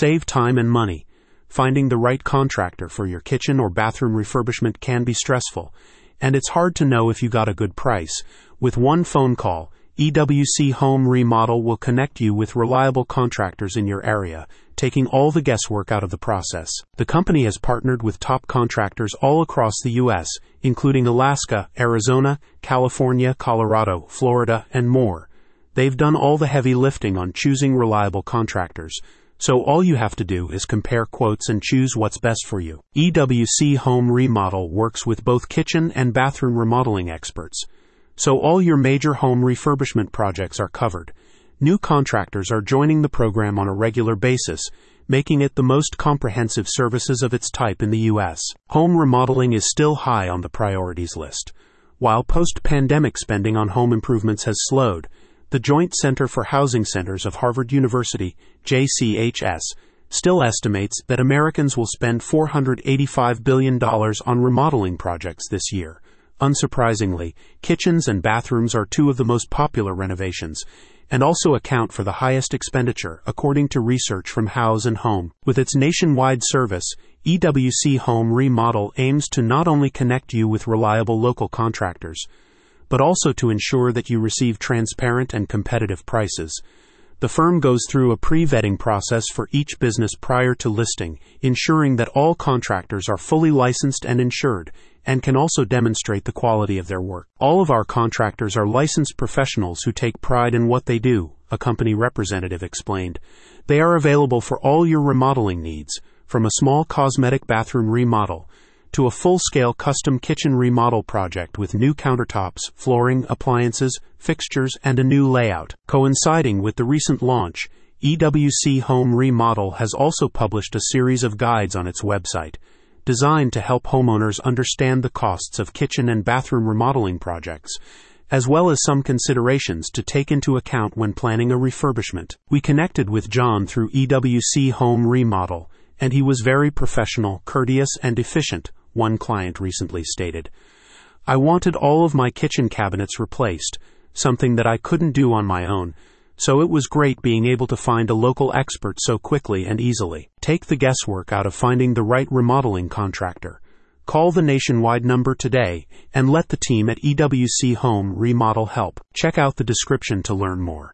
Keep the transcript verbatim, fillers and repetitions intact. Save time and money. Finding the right contractor for your kitchen or bathroom refurbishment can be stressful, and it's hard to know if you got a good price. With one phone call, E W C Home Remodel will connect you with reliable contractors in your area, taking all the guesswork out of the process. The company has partnered with top contractors all across the U S, including Alaska, Arizona, California, Colorado, Florida, and more. They've done all the heavy lifting on choosing reliable contractors, so all you have to do is compare quotes and choose what's best for you. E W C Home Remodel works with both kitchen and bathroom remodeling experts, so all your major home refurbishment projects are covered. New contractors are joining the program on a regular basis, making it the most comprehensive services of its type in the U S. Home remodeling is still high on the priorities list. While post-pandemic spending on home improvements has slowed, the Joint Center for Housing Centers of Harvard University, J C H S, still estimates that Americans will spend four hundred eighty-five billion dollars on remodeling projects this year. Unsurprisingly, kitchens and bathrooms are two of the most popular renovations, and also account for the highest expenditure, according to research from Houzz and Home. With its nationwide service, E W C Home Remodel aims to not only connect you with reliable local contractors, but also to ensure that you receive transparent and competitive prices. The firm goes through a pre-vetting process for each business prior to listing, ensuring that all contractors are fully licensed and insured, and can also demonstrate the quality of their work. All of our contractors are licensed professionals who take pride in what they do, a company representative explained. They are available for all your remodeling needs, from a small cosmetic bathroom remodel to a full-scale custom kitchen remodel project with new countertops, flooring, appliances, fixtures, and a new layout. Coinciding with the recent launch, E W C Home Remodel has also published a series of guides on its website, designed to help homeowners understand the costs of kitchen and bathroom remodeling projects, as well as some considerations to take into account when planning a refurbishment. We connected with John through E W C Home Remodel, and he was very professional, courteous, and efficient, one client recently stated. I wanted all of my kitchen cabinets replaced, something that I couldn't do on my own, so it was great being able to find a local expert so quickly and easily. Take the guesswork out of finding the right remodeling contractor. Call the nationwide number today and let the team at E W C Home Remodel help. Check out the description to learn more.